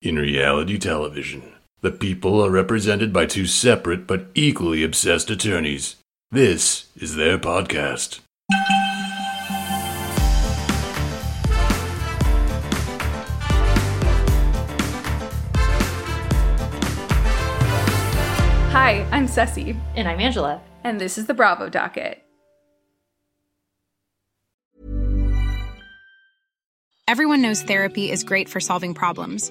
In reality television, the people are represented by two separate but equally obsessed attorneys. This is their podcast. Hi, I'm Cesie. And I'm Angela. And this is the Bravo Docket. Everyone knows therapy is great for solving problems.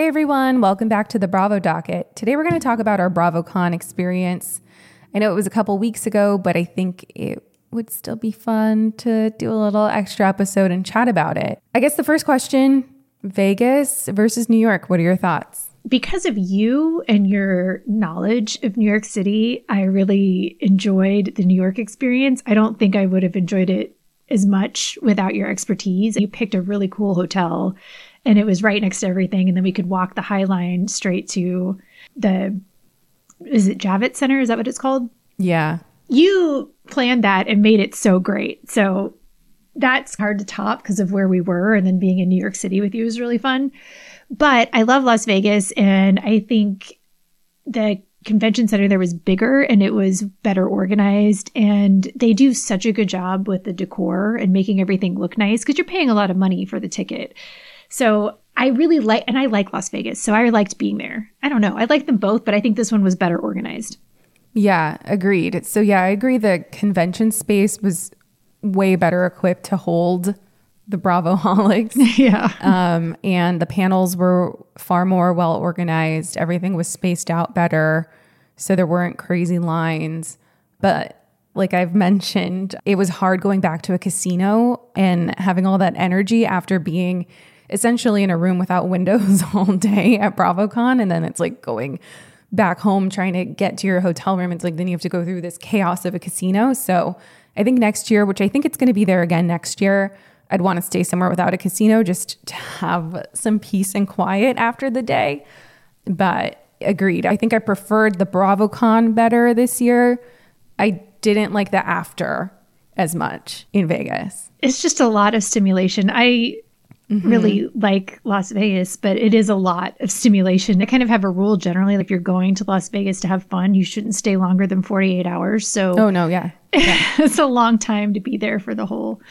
Hey everyone, welcome back to the Bravo Docket. Today we're going to talk about our BravoCon experience. I know it was a couple weeks ago, but I think it would still be fun to do a little extra episode and chat about it. I guess the first question, Vegas versus New York, what are your thoughts? Because of you and your knowledge of New York City, I really enjoyed the New York experience. I don't think I would have enjoyed it as much without your expertise. You picked a really cool hotel. And it was right next to everything. And then we could walk the High Line straight to the, is it Javits Center? Is that what it's called? Yeah. You planned that and made it so great. So that's hard to top because of where we were. And then being in New York City with you was really fun. But I love Las Vegas. And I think the convention center there was bigger and it was better organized. And they do such a good job with the decor and making everything look nice because you're paying a lot of money for the ticket. So I really like, and I like Las Vegas, so I liked being there. I don't know. I like them both, but I think this one was better organized. Yeah, agreed. So yeah, I agree the convention space was way better equipped to hold the Bravoholics. Yeah. And the panels were far more well organized. Everything was spaced out better, so there weren't crazy lines. But like I've mentioned, it was hard going back to a casino and having all that energy after being essentially in a room without windows all day at BravoCon. And then it's like going back home, trying to get to your hotel room. It's like, then you have to go through this chaos of a casino. So I think next year, which I think it's going to be there again next year, I'd want to stay somewhere without a casino just to have some peace and quiet after the day. But agreed. I think I preferred the BravoCon better this year. I didn't like the after as much in Vegas. It's just a lot of stimulation. I really like Las Vegas, but it is a lot of stimulation. I kind of have a rule generally, like if you're going to Las Vegas to have fun, you shouldn't stay longer than 48 hours. So it's a long time to be there for the whole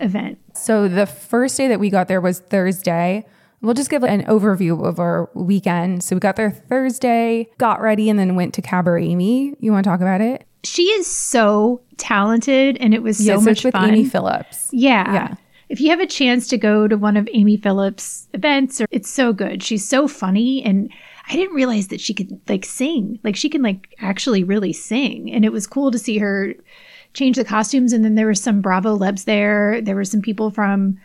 event. So the first day that we got there was Thursday. We'll just give an overview of our weekend. So we got there Thursday, got ready, and then went to Cabaret Amy. You want to talk about it? She is so talented, and it was so much fun. Yes, it's with Amy Phillips. Yeah. If you have a chance to go to one of Amy Phillips' events, it's so good. She's so funny. And I didn't realize that she could like sing. Like she can like actually really sing. And it was cool to see her change the costumes. And then there were some Bravo Labs there. There were some people from,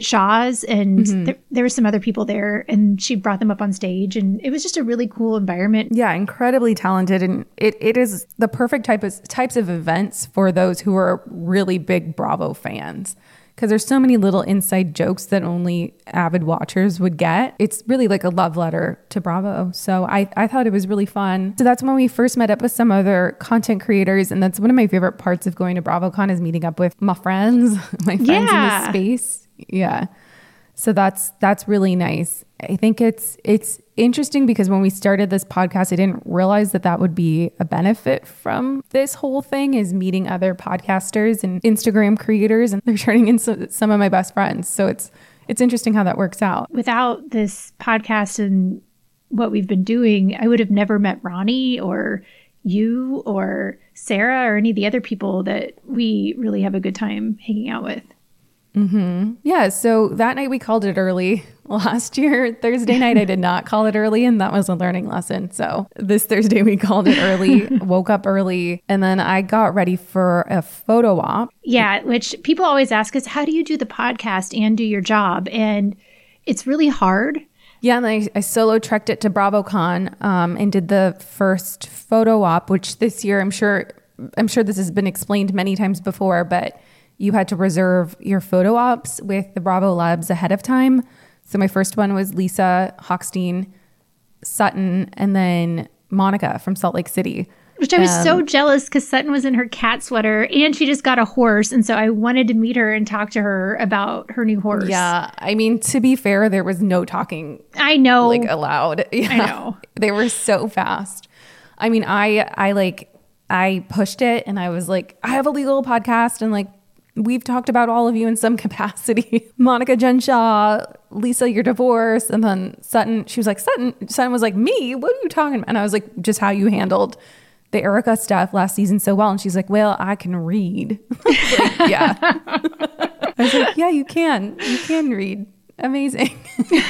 Shaw's. And there were some other people there. And she brought them up on stage. And it was just a really cool environment. Yeah, incredibly talented. And it is the perfect types of events for those who are really big Bravo fans. Because there's so many little inside jokes that only avid watchers would get. It's really like a love letter to Bravo. So I thought it was really fun. So that's when we first met up with some other content creators. And that's one of my favorite parts of going to BravoCon is meeting up with my friends in this space. Yeah. So that's really nice. I think it's interesting because when we started this podcast, I didn't realize that would be a benefit from this whole thing is meeting other podcasters and Instagram creators, and they're turning into some of my best friends. So it's it's interesting how that works out. Without this podcast and what we've been doing, I would have never met Ronnie or you or Sarah or any of the other people that we really have a good time hanging out with. Mm-hmm. Yeah. So that night we called it early last year. Thursday night, I did not call it early, and that was a learning lesson. So this Thursday we called it early, woke up early, and then I got ready for a photo op. Yeah. Which people always ask us, how do you do the podcast and do your job? And it's really hard. Yeah, and I solo trekked it to BravoCon and did the first photo op, which this year, I'm sure this has been explained many times before, but you had to reserve your photo ops with the Bravo Labs ahead of time. So my first one was Lisa Hochstein, Sutton, and then Monica from Salt Lake City. Which I was so jealous because Sutton was in her cat sweater and she just got a horse. And so I wanted to meet her and talk to her about her new horse. Yeah. I mean, to be fair, there was no talking. I know. Like allowed. Yeah. I know. They were so fast. I mean, I pushed it and I was like, I have a legal podcast and like, we've talked about all of you in some capacity. Monica Jenshaw, Lisa, your divorce. And then Sutton, she was like, Sutton was like, me? What are you talking about? And I was like, just how you handled the Erica stuff last season so well. And she's like, well, I can read. I like, yeah. I was like, yeah, you can. You can read. Amazing.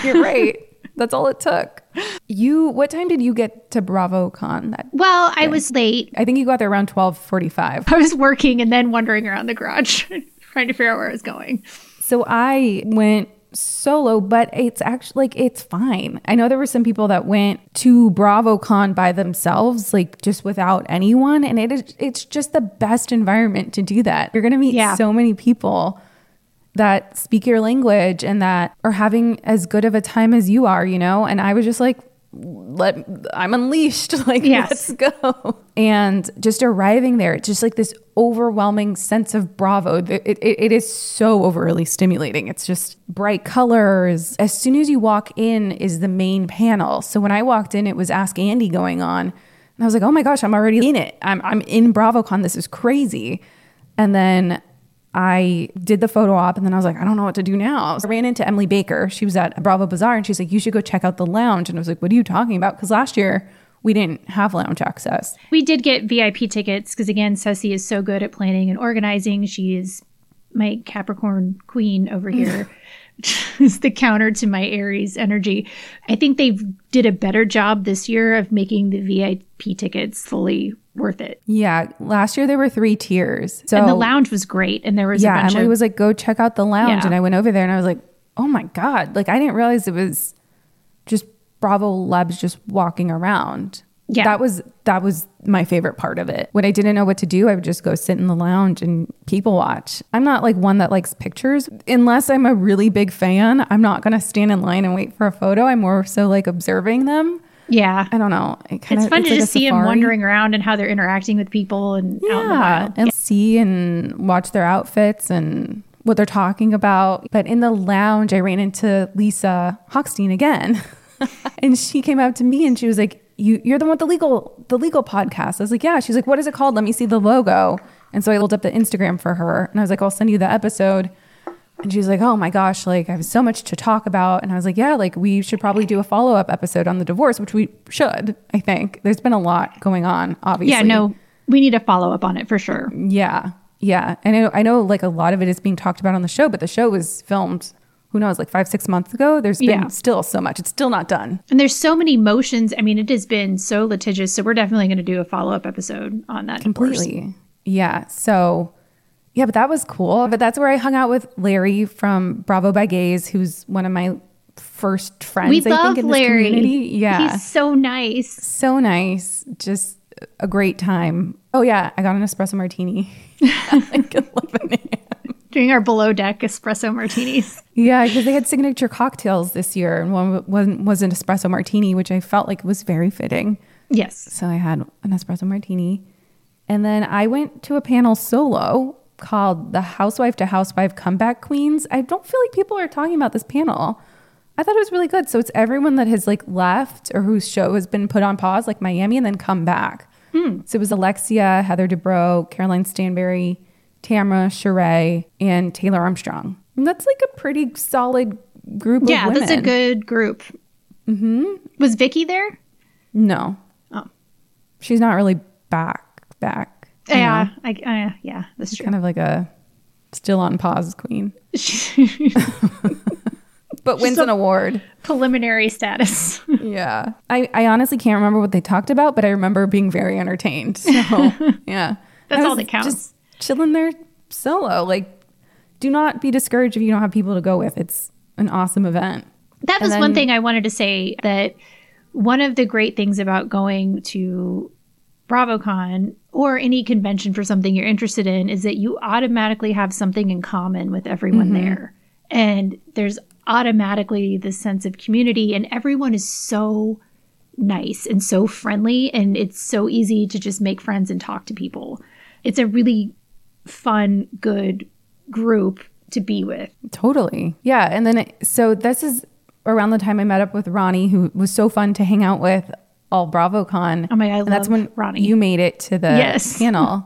You're right. That's all it took. What time did you get to BravoCon? I was late. I think you got there around 12:45. I was working and then wandering around the garage trying to figure out where I was going. So I went solo, but it's actually like, it's fine. I know there were some people that went to BravoCon by themselves, like just without anyone. And it's just the best environment to do that. You're going to meet so many people that speak your language and that are having as good of a time as you are, you know? And I was just like, I'm unleashed. Like, yes. Let's go. And just arriving there, it's just like this overwhelming sense of Bravo. It is so overly stimulating. It's just bright colors. As soon as you walk in is the main panel. So when I walked in, it was Ask Andy going on. And I was like, oh my gosh, I'm already in it. I'm in BravoCon. This is crazy. And then I did the photo op and then I was like, I don't know what to do now. So I ran into Emily Baker. She was at Bravo Bazaar and she's like, you should go check out the lounge. And I was like, what are you talking about? Because last year we didn't have lounge access. We did get VIP tickets because, again, Cesie is so good at planning and organizing. She is my Capricorn queen over here. It's the counter to my Aries energy. I think they did a better job this year of making the VIP tickets fully worth it. Yeah. Last year there were 3 tiers. So, and the lounge was great. And there was a bunch Emily was like, go check out the lounge. Yeah. And I went over there and I was like, oh my God. Like, I didn't realize it was just Bravo Labs just walking around. Yeah. That was my favorite part of it. When I didn't know what to do, I would just go sit in the lounge and people watch. I'm not like one that likes pictures. Unless I'm a really big fan, I'm not going to stand in line and wait for a photo. I'm more so like observing them. Yeah. I don't know. It's fun to just see them wandering around and how they're interacting with people and out in the wild. And see and watch their outfits and what they're talking about. But in the lounge, I ran into Lisa Hochstein again. And she came up to me and she was like, You're the one with the legal podcast. I was like, yeah. She's like, what is it called? Let me see the logo. And so I looked up the Instagram for her and I was like, I'll send you the episode. And she's like, oh my gosh, like I have so much to talk about. And I was like, yeah, like we should probably do a follow-up episode on the divorce, which we should, I think. There's been a lot going on, obviously. Yeah, no, we need a follow-up on it for sure. Yeah, yeah. And I know like a lot of it is being talked about on the show, but the show was filmed, who knows, like 5-6 months ago. There's been still so much. It's still not done. And there's so many motions. I mean, it has been so litigious. So we're definitely going to do a follow-up episode on that. Completely. Course. Yeah. So, yeah, but that was cool. But that's where I hung out with Larry from Bravo by Gays, who's one of my first friends, I think, in this community. Yeah. He's so nice. So nice. Just a great time. Oh, yeah. I got an espresso martini at like 11 a.m. Doing our below deck espresso martinis. Yeah, because they had signature cocktails this year, and one was an espresso martini, which I felt like was very fitting. Yes. So I had an espresso martini. And then I went to a panel solo called The Housewife to Housewife Comeback Queens. I don't feel like people are talking about this panel. I thought it was really good. So it's everyone that has like left or whose show has been put on pause, like Miami, and then come back. So it was Alexia, Heather Dubrow, Caroline Stanberry, Tamara Sheree, and Taylor Armstrong. And that's like a pretty solid group of women. Yeah, that's a good group. Mm-hmm. Was Vicky there? No. Oh. She's not really back. Yeah. Yeah, that's true. Kind of like a still on pause queen. But wins an award. Preliminary status. Yeah. I honestly can't remember what they talked about, but I remember being very entertained. So, yeah. That's all that counts. Just chilling there solo. Like, do not be discouraged if you don't have people to go with. It's an awesome event. That was one thing I wanted to say, that one of the great things about going to BravoCon or any convention for something you're interested in is that you automatically have something in common with everyone there. And there's automatically this sense of community, and everyone is so nice and so friendly, and it's so easy to just make friends and talk to people. It's a really fun, good group to be with. Totally. Yeah. And then so this is around the time I met up with Ronnie, who was so fun to hang out with all BravoCon. Oh my God, I love Ronnie. That's when Ronnie. You made it to the panel,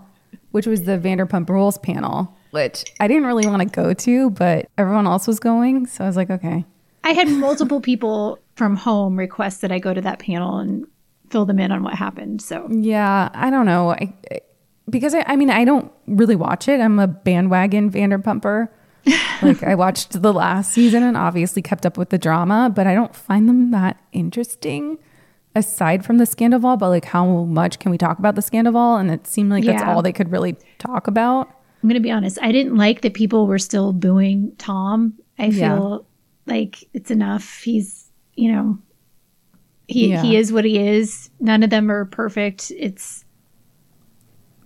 which was the Vanderpump Rules panel, which I didn't really want to go to, but everyone else was going. So I was like, okay. I had multiple people from home request that I go to that panel and fill them in on what happened. So yeah, I don't know. Because I don't really watch it. I'm a bandwagon Vanderpumper. Like, I watched the last season and obviously kept up with the drama, but I don't find them that interesting aside from the Scandoval. But like, how much can we talk about the Scandoval? And it seemed like that's all they could really talk about. I'm going to be honest. I didn't like that people were still booing Tom. I feel like it's enough. He's, he is what he is. None of them are perfect. It's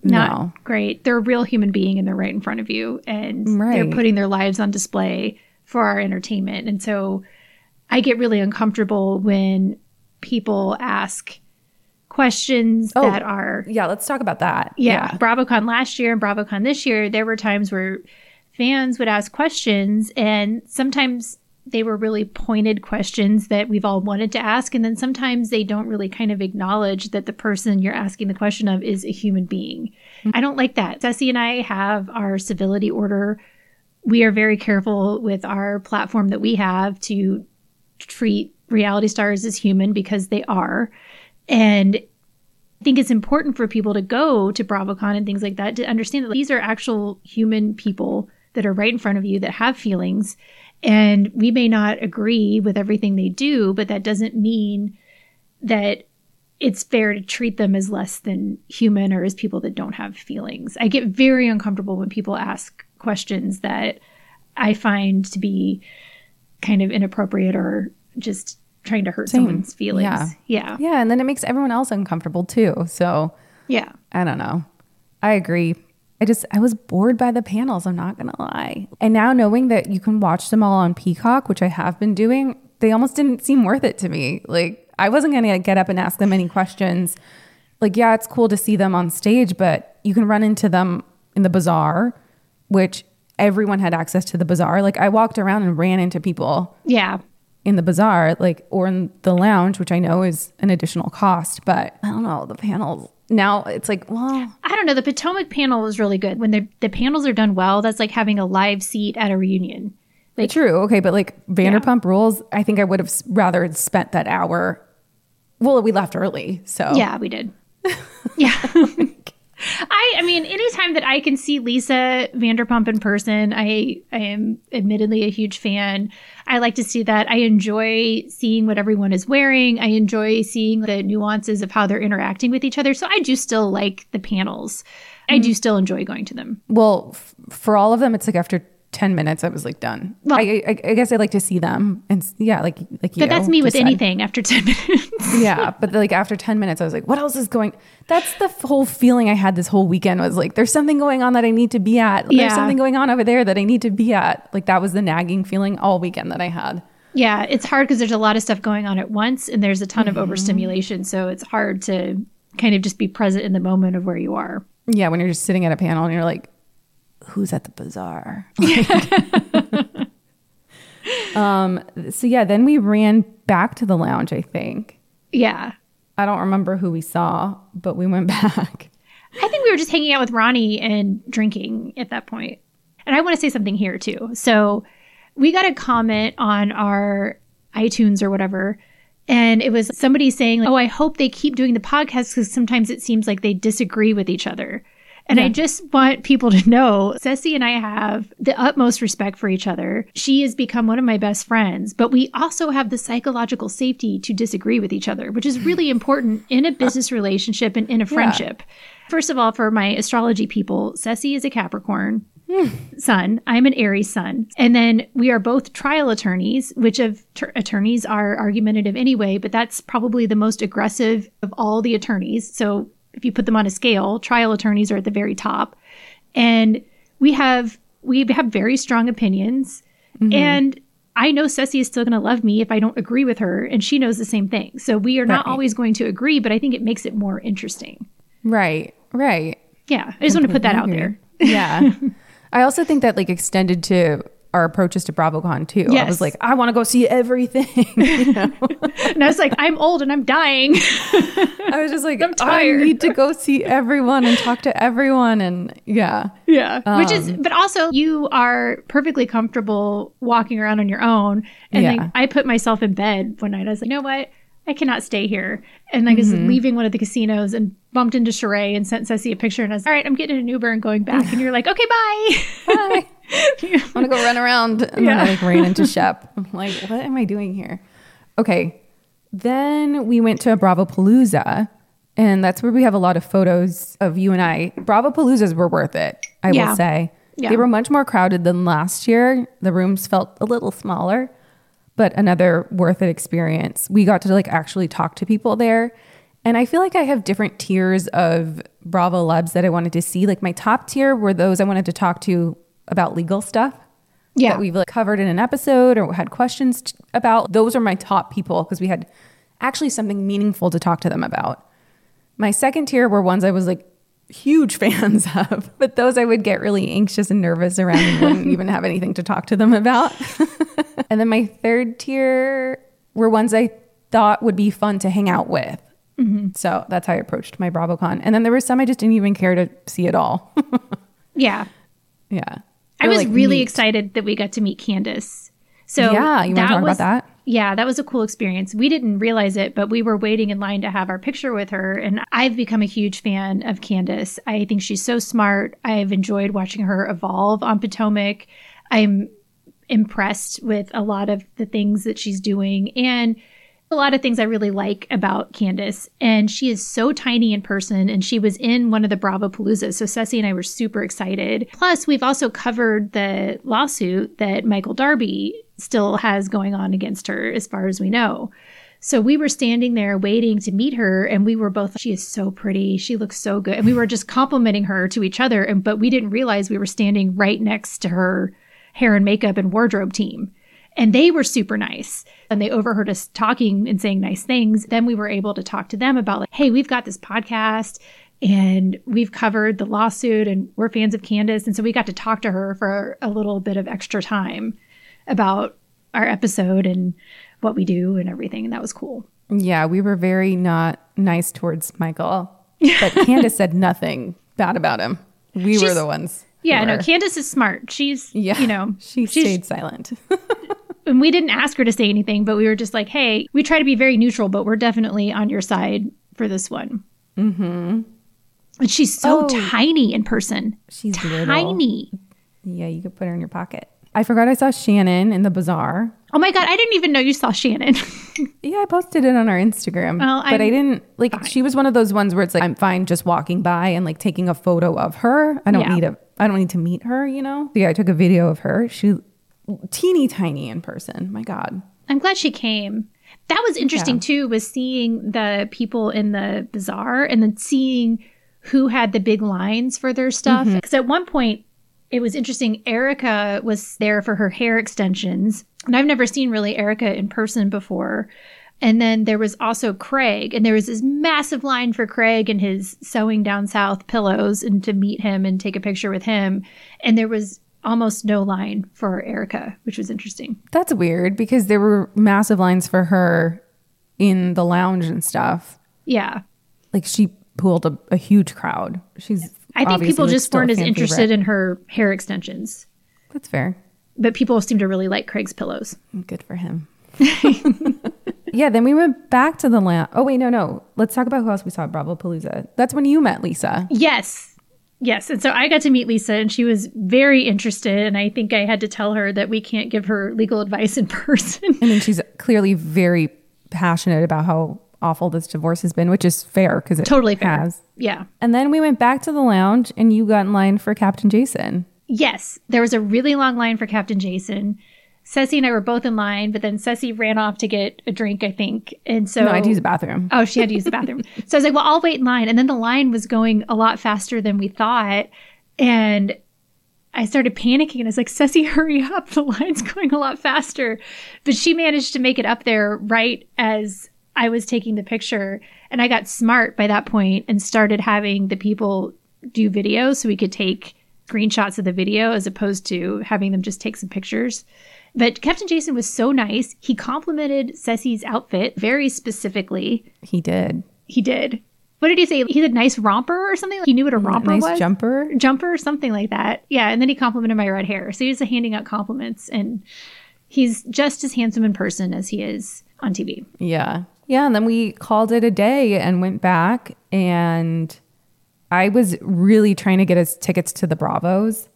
not great. They're a real human being, and they're right in front of you. And they're putting their lives on display for our entertainment. And so I get really uncomfortable when people ask questions that are... Yeah, let's talk about that. Yeah. BravoCon last year and BravoCon this year, there were times where fans would ask questions, and sometimes they were really pointed questions that we've all wanted to ask. And then sometimes they don't really kind of acknowledge that the person you're asking the question of is a human being. Mm-hmm. I don't like that. Cesie and I have our civility order. We are very careful with our platform that we have to treat reality stars as human, because they are. And I think it's important for people to go to BravoCon and things like that to understand that these are actual human people that are right in front of you, that have feelings. And we may not agree with everything they do, but that doesn't mean that it's fair to treat them as less than human or as people that don't have feelings. I get very uncomfortable when people ask questions that I find to be kind of inappropriate or just trying to hurt someone's feelings. Yeah. And then it makes everyone else uncomfortable too. So yeah, I don't know. I agree. I was bored by the panels, I'm not going to lie. And now, knowing that you can watch them all on Peacock, which I have been doing, they almost didn't seem worth it to me. Like, I wasn't going to get up and ask them any questions. Like, yeah, it's cool to see them on stage, but you can run into them in the bazaar, which everyone had access to the bazaar. Like, I walked around and ran into people in the bazaar, like, or in the lounge, which I know is an additional cost. But I don't know, the panels... Now it's like, well, I don't know. The Potomac panel was really good. When the panels are done well, that's like having a live seat at a reunion. Like, true. Okay. But like Vanderpump Rules, I think I would have rather spent that hour. Well, we left early. So yeah, we did. Yeah. I mean, anytime that I can see Lisa Vanderpump in person, I am admittedly a huge fan. I like to see that. I enjoy seeing what everyone is wearing. I enjoy seeing the nuances of how they're interacting with each other. So I do still like the panels. Mm-hmm. I do still enjoy going to them. Well, for all of them, it's like after 10 minutes, I was like done. Well, I guess I like to see them. And yeah, like you. But that's me with anything after 10 minutes. Yeah. But like after 10 minutes, I was like, what else is going? That's the whole feeling I had this whole weekend, was like, there's something going on that I need to be at. There's something going on over there that I need to be at. Like, that was the nagging feeling all weekend that I had. Yeah. It's hard because there's a lot of stuff going on at once, and there's a ton of overstimulation. So it's hard to kind of just be present in the moment of where you are. Yeah. When you're just sitting at a panel and you're like, who's at the bazaar? So yeah, then we ran back to the lounge, I think. Yeah. I don't remember who we saw, but we went back. I think we were just hanging out with Ronnie and drinking at that point. And I want to say something here too. So we got a comment on our iTunes or whatever, and it was somebody saying, like, oh, I hope they keep doing the podcast because sometimes it seems like they disagree with each other. And yeah. I just want people to know, Cesie and I have the utmost respect for each other. She has become one of my best friends, but we also have the psychological safety to disagree with each other, which is really important in a business relationship and in a friendship. Yeah. First of all, for my astrology people, Cesie is a Capricorn sun. I'm an Aries sun. And then we are both trial attorneys, which of attorneys are argumentative anyway, but that's probably the most aggressive of all the attorneys. So if you put them on a scale, trial attorneys are at the very top. And we have very strong opinions. Mm-hmm. And I know Cesie is still going to love me if I don't agree with her. And she knows the same thing. So we are not always going to agree, but I think it makes it more interesting. Right. Right. Yeah. I just want to put that out there. Yeah. I also think that like extended to our approaches to BravoCon too. Yes. I was like, I want to go see everything. You know? And I was like, I'm old and I'm dying. I was just like, I'm tired. I need to go see everyone and talk to everyone. And yeah. Yeah. But also you are perfectly comfortable walking around on your own. And like, I put myself in bed one night. I was like, you know what? I cannot stay here. And I was leaving one of the casinos and bumped into Sheree and sent Cesie a picture. And I was like, all right, I'm getting an Uber and going back. And you're like, okay, bye. Bye. I want to go run around. And then I ran into Shep. I'm like, what am I doing here? Okay. Then we went to Bravo Palooza. And that's where we have a lot of photos of you and I. Bravo Paloozas were worth it, I will say. Yeah. They were much more crowded than last year. The rooms felt a little smaller. But another worth it experience. We got to like actually talk to people there. And I feel like I have different tiers of Bravo Labs that I wanted to see. Like my top tier were those I wanted to talk to about legal stuff that we've like covered in an episode or had questions about. Those are my top people because we had actually something meaningful to talk to them about. My second tier were ones I was like huge fans of, but those I would get really anxious and nervous around and wouldn't even have anything to talk to them about. And then my third tier were ones I thought would be fun to hang out with. Mm-hmm. So that's how I approached my BravoCon. And then there were some I just didn't even care to see at all. Yeah. Yeah. I was like, really excited that we got to meet Candace. So yeah, you want to talk about that? Yeah, that was a cool experience. We didn't realize it, but we were waiting in line to have our picture with her. And I've become a huge fan of Candace. I think she's so smart. I've enjoyed watching her evolve on Potomac. I'm impressed with a lot of the things that she's doing and a lot of things I really like about Candace. And she is so tiny in person. And she was in one of the Bravo Paloozas. So Cesie and I were super excited. Plus, we've also covered the lawsuit that Michael Darby still has going on against her as far as we know. So we were standing there waiting to meet her and we were both, she is so pretty. She looks so good. And we were just complimenting her to each other. But we didn't realize we were standing right next to her hair and makeup and wardrobe team. And they were super nice. And they overheard us talking and saying nice things. Then we were able to talk to them about like, hey, we've got this podcast and we've covered the lawsuit and we're fans of Candace. And so we got to talk to her for a little bit of extra time about our episode and what we do and everything. And that was cool. Yeah, we were very not nice towards Michael. But Candace said nothing bad about him. She's were the ones. Yeah, no, Candace is smart. She's, you know. She stayed silent. And we didn't ask her to say anything, but we were just like, hey, we try to be very neutral, but we're definitely on your side for this one. Mm-hmm. And she's so tiny in person. She's tiny. Little. Yeah, you could put her in your pocket. I forgot I saw Shannon in the bazaar. Oh my God, I didn't even know you saw Shannon. Yeah, I posted it on our Instagram. Well, but I didn't, like, fine. She was one of those ones where it's like, I'm fine just walking by and like taking a photo of her. I don't need to meet her, you know? Yeah, I took a video of her. She, teeny tiny in person. My God. I'm glad she came. That was interesting too, was seeing the people in the bazaar and then seeing who had the big lines for their stuff. Because at one point, it was interesting. Erica was there for her hair extensions. And I've never seen really Erica in person before. And then there was also Craig. And there was this massive line for Craig and his Sewing Down South pillows and to meet him and take a picture with him. And there was almost no line for Erica, which was interesting. That's weird because there were massive lines for her in the lounge and stuff. Yeah. Like she pulled a huge crowd. I think people just weren't as interested in her hair extensions. That's fair. But people seem to really like Craig's pillows. Good for him. Yeah, then we went back to the lamp. Oh, wait, no. Let's talk about who else we saw at Bravo Palooza. That's when you met Lisa. Yes. And so I got to meet Lisa, and she was very interested. And I think I had to tell her that we can't give her legal advice in person. I mean, she's clearly very passionate about how awful this divorce has been, which is fair because it totally has. Fair. Yeah. And then we went back to the lounge, and you got in line for Captain Jason. Yes. There was a really long line for Captain Jason. Cesie and I were both in line, but then Cesie ran off to get a drink, I think. And so I had to use the bathroom. Oh, she had to use the bathroom. So I was like, well, I'll wait in line. And then the line was going a lot faster than we thought. And I started panicking. And I was like, Cesie, hurry up. The line's going a lot faster. But she managed to make it up there right as I was taking the picture. And I got smart by that point and started having the people do videos so we could take screenshots of the video as opposed to having them just take some pictures. But Captain Jason was so nice. He complimented Cessie's outfit very specifically. He did. What did he say? He said nice romper or something? Like, he knew what a romper was? Nice jumper? Jumper, something like that. Yeah, and then he complimented my red hair. So he was handing out compliments, and he's just as handsome in person as he is on TV. Yeah, and then we called it a day and went back, and I was really trying to get us tickets to the Bravos,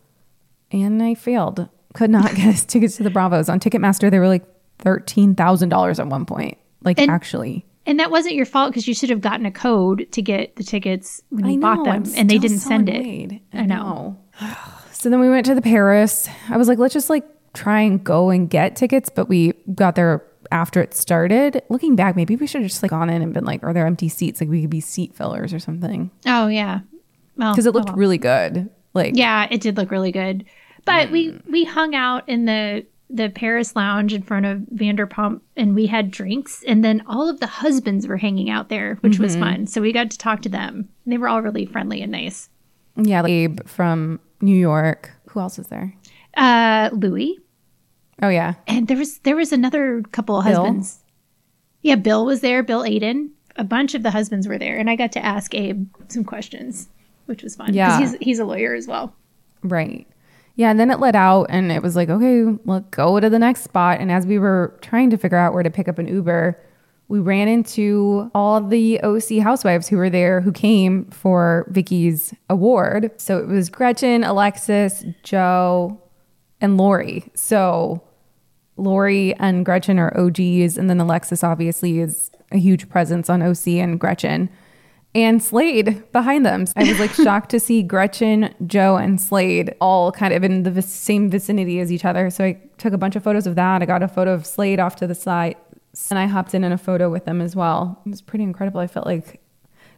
and I failed. Could not get us tickets to the Bravos. On Ticketmaster, they were like $13,000 at one point. Actually. And that wasn't your fault because you should have gotten a code to get the tickets when you bought them. And they didn't send it. I know. So then we went to the Paris. I was like, let's just try and go and get tickets. But we got there after it started. Looking back, maybe we should have just gone in and been like, are there empty seats? Like we could be seat fillers or something. Oh, yeah. Because it looked really good. Yeah, it did look really good. But we hung out in the Paris lounge in front of Vanderpump, and we had drinks. And then all of the husbands were hanging out there, which was fun. So we got to talk to them. They were all really friendly and nice. Yeah, Abe from New York. Who else was there? Louis. Oh, yeah. And there was another couple of husbands. Yeah, Bill was there. Bill Aiden. A bunch of the husbands were there. And I got to ask Abe some questions, which was fun. Yeah. Because he's a lawyer as well. Right. Yeah, and then it let out, and it was like, okay, let's go to the next spot. And as we were trying to figure out where to pick up an Uber, we ran into all the OC housewives who were there, who came for Vicky's award. So it was Gretchen, Alexis, Joe, and Lori. So Lori and Gretchen are OGs, and then Alexis obviously is a huge presence on OC and Gretchen. And Slade behind them. I was shocked to see Gretchen, Joe, and Slade all kind of in the same vicinity as each other. So I took a bunch of photos of that. I got a photo of Slade off to the side, and I hopped in a photo with them as well. It was pretty incredible. I felt like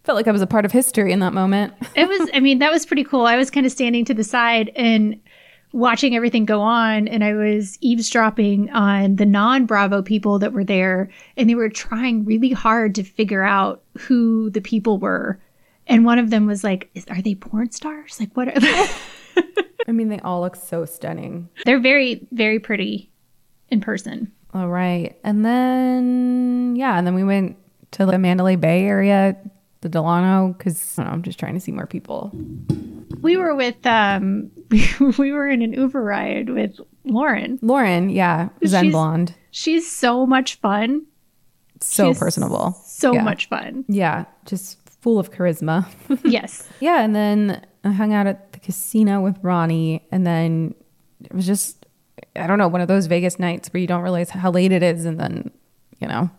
I was a part of history in that moment. It was. I mean, that was pretty cool. I was kind of standing to the side and watching everything go on, and I was eavesdropping on the non-Bravo people that were there, and they were trying really hard to figure out who the people were. And one of them was like, are they porn stars? Like, what are they? I mean, they all look so stunning. They're very, very pretty in person. All right. And then, and then we went to the Mandalay Bay area, the Delano, because I'm just trying to see more people. We were with, we were in an Uber ride with Lauren. Lauren, yeah, Zen Blonde. She's so much fun. So she's personable. So much fun. Yeah, just full of charisma. Yes. Yeah, and then I hung out at the casino with Ronnie, and then it was just, I don't know, one of those Vegas nights where you don't realize how late it is, and then, you're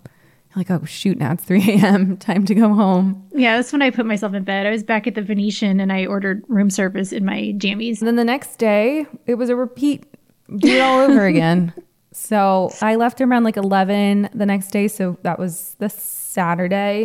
like, oh, shoot, now it's 3 a.m., time to go home. Yeah, that's when I put myself in bed. I was back at the Venetian, and I ordered room service in my jammies. And then the next day, it was a repeat, do it all over again. So I left around 11 the next day, so that was the Saturday.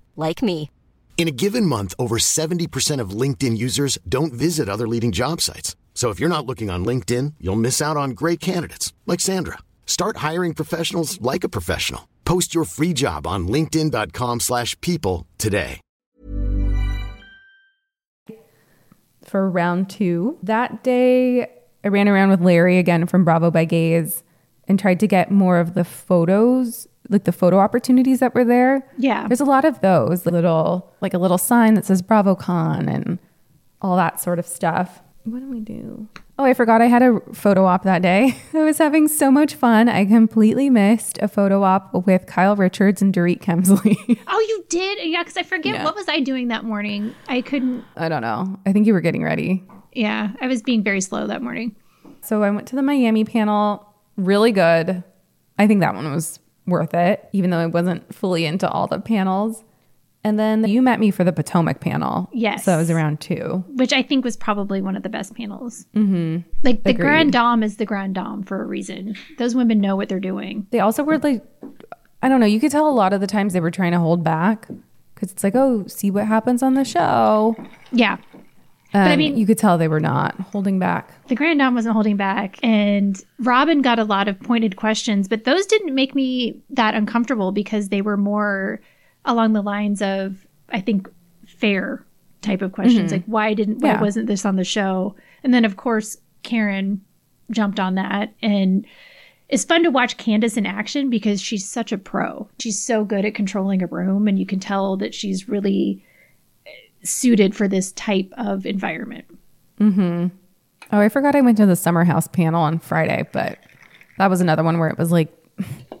like me. In a given month, over 70% of LinkedIn users don't visit other leading job sites. So if you're not looking on LinkedIn, you'll miss out on great candidates like Sandra. Start hiring professionals like a professional. Post your free job on linkedin.com/people today. For round two, that day I ran around with Larry again from Bravo by Gaze and tried to get more of the photos, like the photo opportunities that were there. Yeah. There's a lot of those, like a little sign that says BravoCon and all that sort of stuff. What did we do? Oh, I forgot I had a photo op that day. I was having so much fun. I completely missed a photo op with Kyle Richards and Dorit Kemsley. Oh, you did? Yeah, because I forget. Yeah. What was I doing that morning? I don't know. I think you were getting ready. Yeah, I was being very slow that morning. So I went to the Miami panel. Really good. I think that one was worth it, even though I wasn't fully into all the panels. And then you met me for the Potomac panel. Yes. So it was around two. Which I think was probably one of the best panels. Mm-hmm. Like the Grand Dame is the Grand Dame for a reason. Those women know what they're doing. They also were like, I don't know, you could tell a lot of the times they were trying to hold back because it's like, oh, see what happens on the show. Yeah. But I mean, you could tell they were not holding back. The Grand Dame wasn't holding back. And Robin got a lot of pointed questions, but those didn't make me that uncomfortable because they were more along the lines of, I think, fair type of questions. Mm-hmm. Like, why wasn't this on the show? And then, of course, Karen jumped on that. And it's fun to watch Candace in action because she's such a pro. She's so good at controlling a room. And you can tell that she's really suited for this type of environment. Mm-hmm. Oh, I forgot I went to the Summer House panel on Friday, but that was another one where it was like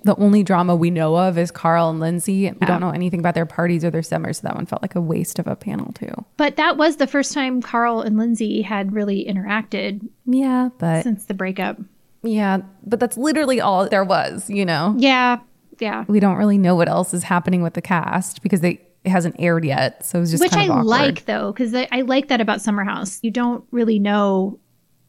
the only drama we know of is Carl and Lindsay. We don't know anything about their parties or their summers, so that one felt like a waste of a panel too. But that was the first time Carl and Lindsay had really interacted. Yeah, but since the breakup. Yeah, but that's literally all there was, you know? Yeah, yeah. We don't really know what else is happening with the cast because it hasn't aired yet, so it was just kind of awkward. Which I like, though, because I like that about Summer House. You don't really know.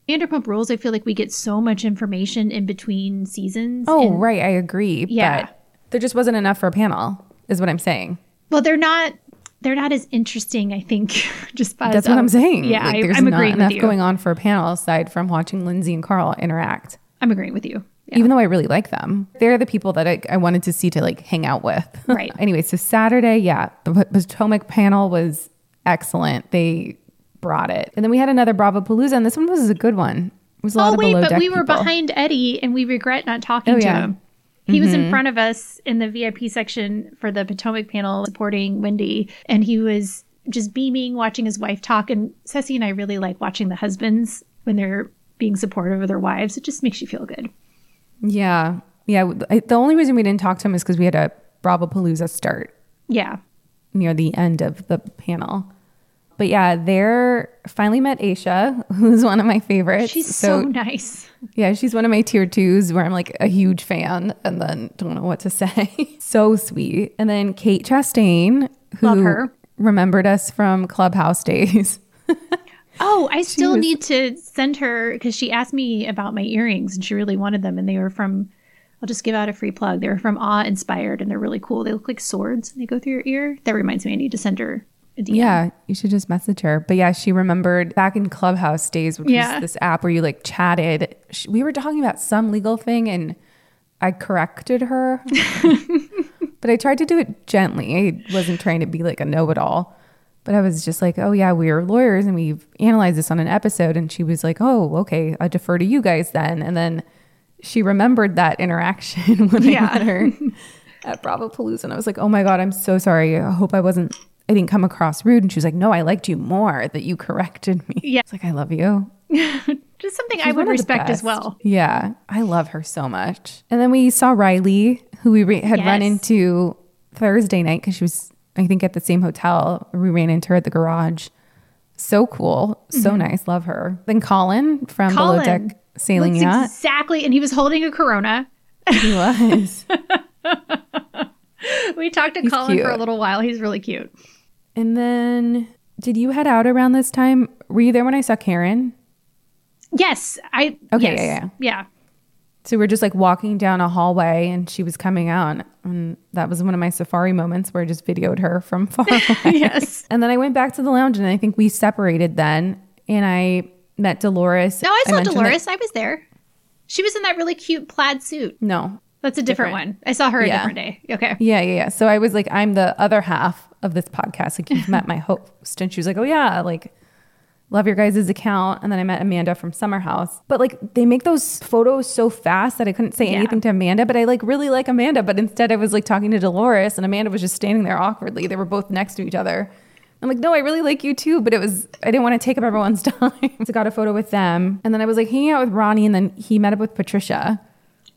Vanderpump Rules, I feel like we get so much information in between seasons. Oh, right. I agree. Yeah. But there just wasn't enough for a panel, is what I'm saying. Well, they're not as interesting, I think, just by that's what I'm saying. Yeah, like, I'm agreeing with you. There's not enough going on for a panel aside from watching Lindsay and Carl interact. I'm agreeing with you. Yeah. Even though I really like them. They're the people that I wanted to see to like hang out with. Right. Anyway, so Saturday, yeah, the Potomac panel was excellent. They brought it. And then we had another Bravo Palooza, and this one was a good one. It was a lot of below deck people. Oh, wait, but we were behind Eddie, and we regret not talking to him. He was in front of us in the VIP section for the Potomac panel supporting Wendy, and he was just beaming, watching his wife talk. And Cesie and I really like watching the husbands when they're being supportive of their wives. It just makes you feel good. Yeah. Yeah. The only reason we didn't talk to him is because we had a Bravo Palooza start. Yeah. Near the end of the panel. But yeah, there finally met Aisha, who's one of my favorites. She's so nice. Yeah. She's one of my tier twos where I'm like a huge fan and then don't know what to say. So sweet. And then Kate Chastain, who remembered us from Clubhouse days. Oh, I still need to send her because she asked me about my earrings and she really wanted them. And they were from, I'll just give out a free plug. They were from Awe Inspired and they're really cool. They look like swords and they go through your ear. That reminds me, I need to send her a DM. Yeah, you should just message her. But yeah, she remembered back in Clubhouse days, which was this app where you like chatted. We were talking about some legal thing and I corrected her. But I tried to do it gently. I wasn't trying to be like a know-it-all. But I was just like, oh, yeah, we're lawyers and we've analyzed this on an episode. And she was like, oh, okay, I defer to you guys then. And then she remembered that interaction when I met her at Bravo Palooza. And I was like, oh, my God, I'm so sorry. I hope I didn't come across rude. And she was like, no, I liked you more that you corrected me. Yeah. It's like, I love you. Just something I would respect as well. Yeah. I love her so much. And then we saw Riley, who we had run into Thursday night because she was, I think, at the same hotel. We ran into her at the garage. So cool. So nice. Love her. Then Colin from Below Deck Sailing Yacht. Exactly. And he was holding a Corona. He was. We talked to Colin for a little while. He's really cute. And then did you head out around this time? Were you there when I saw Karen? Yes. Yeah. So we're just like walking down a hallway and she was coming out. And that was one of my safari moments where I just videoed her from far away. Yes. And then I went back to the lounge and I think we separated then. And I met Dolores. No, I saw Dolores. I was there. She was in that really cute plaid suit. No. That's a different one. I saw her a different day. Okay. Yeah. So I was like, I'm the other half of this podcast. Like, you've met my host. And she was like, oh, yeah, like, love your guys' account. And then I met Amanda from Summer House. But like they make those photos so fast that I couldn't say anything to Amanda. But I like really like Amanda. But instead I was like talking to Dolores and Amanda was just standing there awkwardly. They were both next to each other. I'm like, no, I really like you too. But I didn't want to take up everyone's time. So I got a photo with them. And then I was like hanging out with Ronnie. And then he met up with Patricia.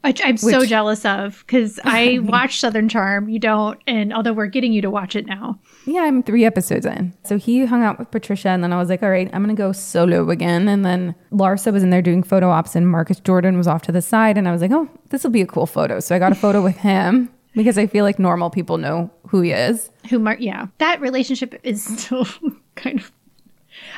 Which I'm so jealous of because I watched Southern Charm. You don't. And although we're getting you to watch it now. Yeah, I'm 3 episodes in. So he hung out with Patricia and then I was like, all right, I'm going to go solo again. And then Larsa was in there doing photo ops and Marcus Jordan was off to the side. And I was like, oh, this will be a cool photo. So I got a photo with him because I feel like normal people know who he is. That relationship is still kind of.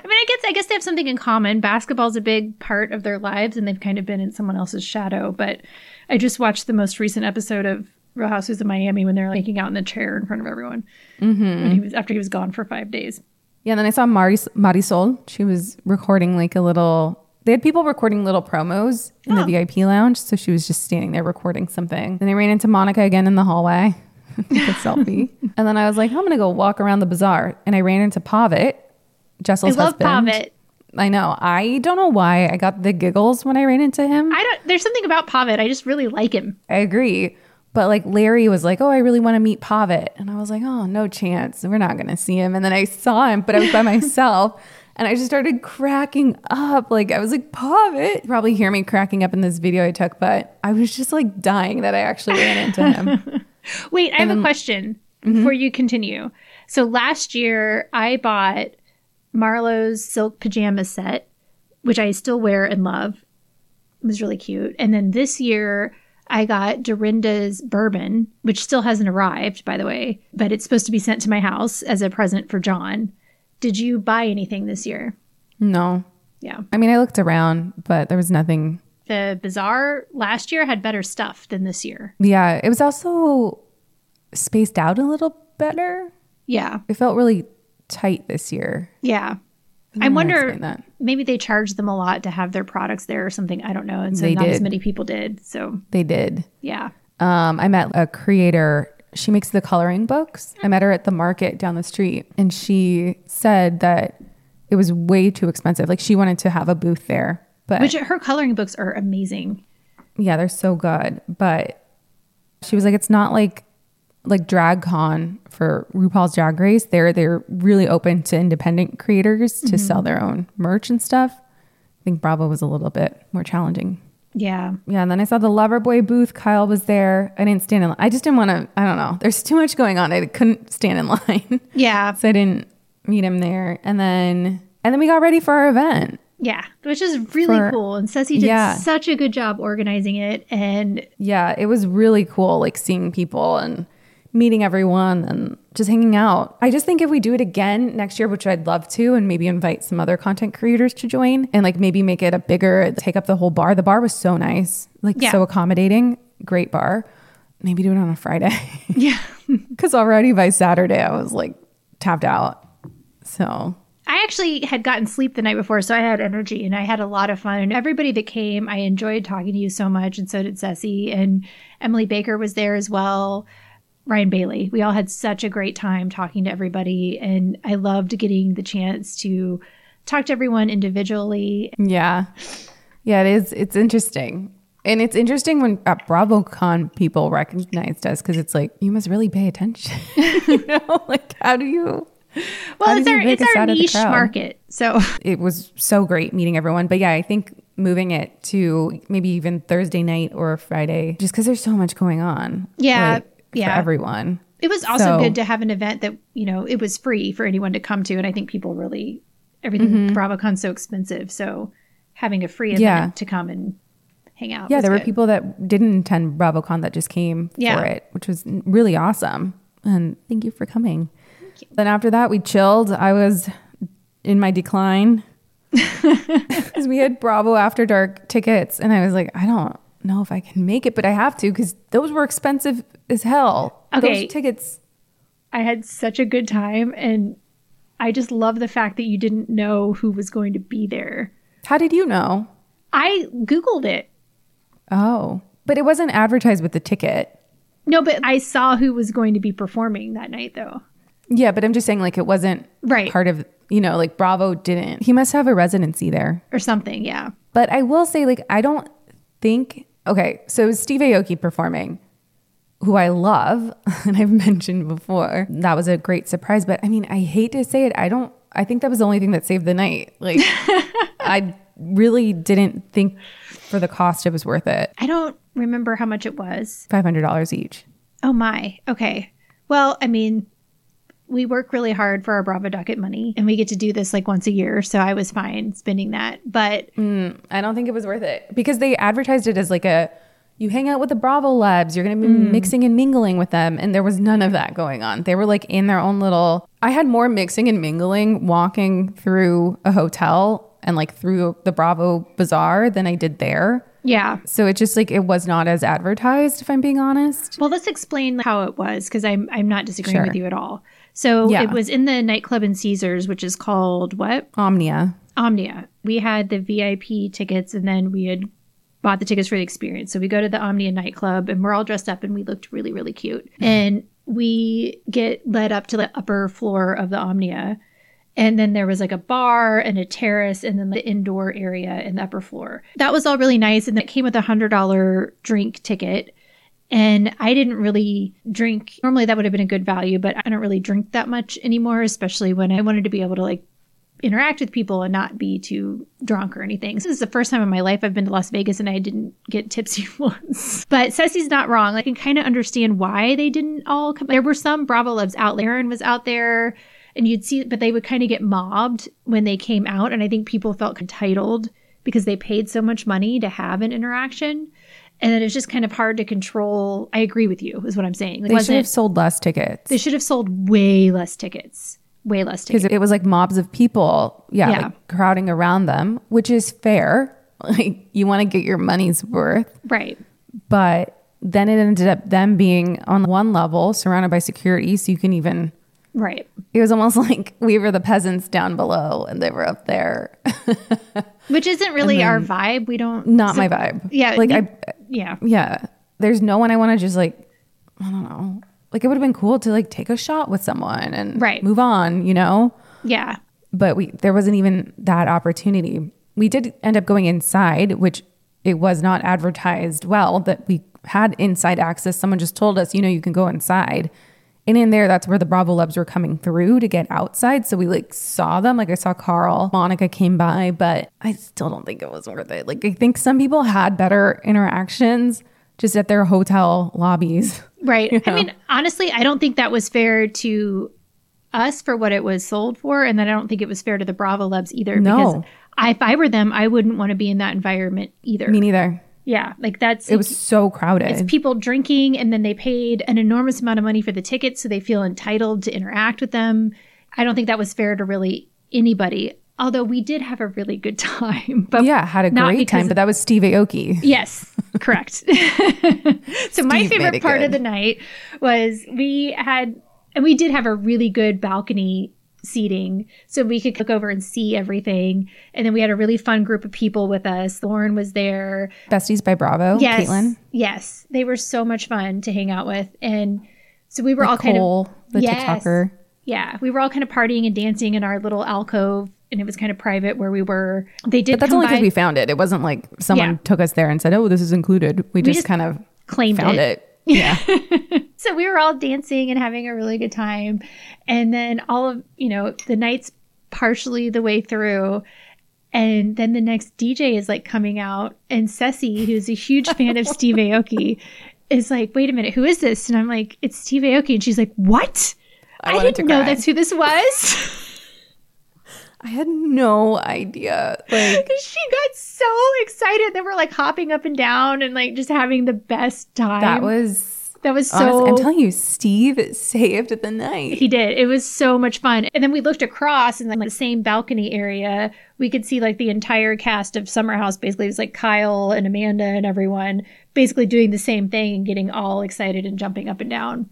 I mean, I guess they have something in common. Basketball's a big part of their lives, and they've kind of been in someone else's shadow. But I just watched the most recent episode of Real Housewives of Miami when they're like making out in the chair in front of everyone. Mm-hmm. After he was gone for 5 days. Yeah, and then I saw Marisol. She was recording like a little. They had people recording little promos in the VIP lounge, so she was just standing there recording something. Then I ran into Monica again in the hallway, with a selfie. And then I was like, I'm gonna go walk around the bazaar, and I ran into Pavit. Jessel's husband. I love Pavit. I know. I don't know why I got the giggles when I ran into him. There's something about Pavit. I just really like him. I agree. But like Larry was like, oh, I really want to meet Pavit. And I was like, oh, no chance. We're not going to see him. And then I saw him, but I was by myself. And I just started cracking up. Like I was like, Pavit. You probably hear me cracking up in this video I took, but I was just like dying that I actually ran into him. Wait, I have a question before you continue. So last year I bought Marlowe's silk pajama set, which I still wear and love. It was really cute. And then this year I got Dorinda's bourbon, which still hasn't arrived, by the way, but it's supposed to be sent to my house as a present for John. Did you buy anything this year? No. Yeah. I mean, I looked around, but there was nothing. The bazaar last year had better stuff than this year. Yeah. It was also spaced out a little better. Yeah. It felt really tight this year. Yeah. I wonder, maybe they charged them a lot to have their products there or something. I don't know. And so they not as many people did. So they did. Yeah. I met a creator. She makes the coloring books. I met her at the market down the street and she said that it was way too expensive. Like she wanted to have a booth there. Which her coloring books are amazing. Yeah, they're so good. But she was like, it's not like drag con for RuPaul's Drag Race. They're really open to independent creators to sell their own merch and stuff. I think Bravo was a little bit more challenging. Yeah. And then I saw the Loverboy booth. Kyle was there. I didn't stand in line. I just didn't want to, I don't know. There's too much going on. I couldn't stand in line. Yeah. So I didn't meet him there. And then we got ready for our event. Yeah, which is really cool. And Cesie did such a good job organizing it. And yeah, it was really cool. Like seeing people and meeting everyone and just hanging out. I just think if we do it again next year, which I'd love to, and maybe invite some other content creators to join and like maybe make it a bigger, take up the whole bar. The bar was so nice, so accommodating, great bar. Maybe do it on a Friday. Yeah. Because already by Saturday, I was like tapped out. So I actually had gotten sleep the night before, so I had energy and I had a lot of fun. And everybody that came, I enjoyed talking to you so much. And so did Cesie. And Emily Baker was there as well. Ryan Bailey. We all had such a great time talking to everybody, and I loved getting the chance to talk to everyone individually. Yeah. Yeah, it is. It's interesting. And it's interesting when at BravoCon people recognized us, because it's like, you must really pay attention. You know, like, how do you? Well, it's our niche market. So it was so great meeting everyone. But yeah, I think moving it to maybe even Thursday night or Friday, just because there's so much going on. Yeah. Like, yeah. For everyone. It was also good to have an event that, you know, it was free for anyone to come to. And I think people really, everything BravoCon's so expensive. So having a free event to come and hang out. Yeah, there were people that didn't attend BravoCon that just came for it, which was really awesome. And thank you for coming. Thank you. Then after that, we chilled. I was in my decline because we had Bravo After Dark tickets. And I was like, I don't know if I can make it, but I have to, because those were expensive as hell. Okay. Those tickets. I had such a good time. And I just love the fact that you didn't know who was going to be there. How did you know? I Googled it. Oh, but it wasn't advertised with the ticket. No, but I saw who was going to be performing that night, though. Yeah, but I'm just saying, like, it wasn't part of, you know, like, Bravo didn't. He must have a residency there. Or something, yeah. But I will say, like, I don't think... Okay, so it was Steve Aoki performing, who I love, and I've mentioned before. That was a great surprise, but, I mean, I hate to say it. I think that was the only thing that saved the night. Like, I really didn't think... For the cost, it was worth it. I don't remember how much it was. $500 each. Oh, my. Okay. Well, I mean, we work really hard for our Bravo Docket money, and we get to do this like once a year, so I was fine spending that. But I don't think it was worth it, because they advertised it as like a, you hang out with the Bravo Labs, you're going to be mixing and mingling with them, and there was none of that going on. They were like in their own little... I had more mixing and mingling walking through a hotel and like through the Bravo Bazaar than I did there. Yeah. So it just like, it was not as advertised, if I'm being honest. Well, let's explain how it was, because I'm not disagreeing with you at all. So it was in the nightclub in Caesars, which is called what? Omnia. We had the VIP tickets, and then we had bought the tickets for the experience. So we go to the Omnia nightclub, and we're all dressed up, and we looked really, really cute. And we get led up to the upper floor of the Omnia. And then there was like a bar and a terrace, and then the indoor area in the upper floor. That was all really nice. And that came with a $100 drink ticket. And I didn't really drink. Normally that would have been a good value, but I don't really drink that much anymore, especially when I wanted to be able to like interact with people and not be too drunk or anything. So this is the first time in my life I've been to Las Vegas and I didn't get tipsy once. But Cessie's not wrong. I can kind of understand why they didn't all come. There were some Bravo Loves out. Aaron was out there. And you'd see, but they would kind of get mobbed when they came out. And I think people felt entitled because they paid so much money to have an interaction. And then it's just kind of hard to control. I agree with you, is what I'm saying. Like, they should have sold less tickets. They should have sold way less tickets. Way less tickets. Because it was like mobs of people, like crowding around them, which is fair. Like, you want to get your money's worth. Right. But then it ended up them being on one level, surrounded by security, so you can even... Right. It was almost like we were the peasants down below and they were up there. Which isn't really our vibe. My vibe. Yeah. Like, Yeah. There's no one I want to just like, I don't know. Like, it would have been cool to like take a shot with someone and move on, you know? Yeah. But there wasn't even that opportunity. We did end up going inside, which it was not advertised well that we had inside access. Someone just told us, you know, you can go inside. And in there, that's where the Bravo Labs were coming through to get outside. So we like saw them. Like, I saw Carl. Monica came by, but I still don't think it was worth it. Like, I think some people had better interactions just at their hotel lobbies. Right. You know? I mean, honestly, I don't think that was fair to us for what it was sold for. And then I don't think it was fair to the Bravo Labs either. No. Because if I were them, I wouldn't want to be in that environment either. Me neither. Yeah, like that's... It was so crowded. It's people drinking, and then they paid an enormous amount of money for the tickets, so they feel entitled to interact with them. I don't think that was fair to really anybody, although we did have a really good time. But yeah, had a great time, but that was Steve Aoki. Yes, correct. So my favorite part of the night was we did have a really good balcony seating, so we could look over and see everything. And then we had a really fun group of people with us. Lauren was there. Besties by Bravo. Yes. Caitlin. Yes. They were so much fun to hang out with. And So we were all kind of... Yes, TikToker. Yeah. We were all kind of partying and dancing in our little alcove, and it was kind of private where we were. They did. But that's only because we found it. It wasn't like someone took us there and said, oh, this is included. We just kind of claimed found it. Yeah. So we were all dancing and having a really good time. And then all of, the night's partially the way through. And then the next DJ is like coming out, and Cesie, who's a huge fan of Steve Aoki, is like, wait a minute, who is this? And I'm like, it's Steve Aoki. And she's like, what? I didn't know that's who this was. I had no idea. Like, she got so excited that we're like hopping up and down and like just having the best time. That was so... Honestly, I'm telling you, Steve saved the night. He did. It was so much fun. And then we looked across, and then the same balcony area, we could see like the entire cast of Summer House. Basically, it was like Kyle and Amanda and everyone basically doing the same thing and getting all excited and jumping up and down.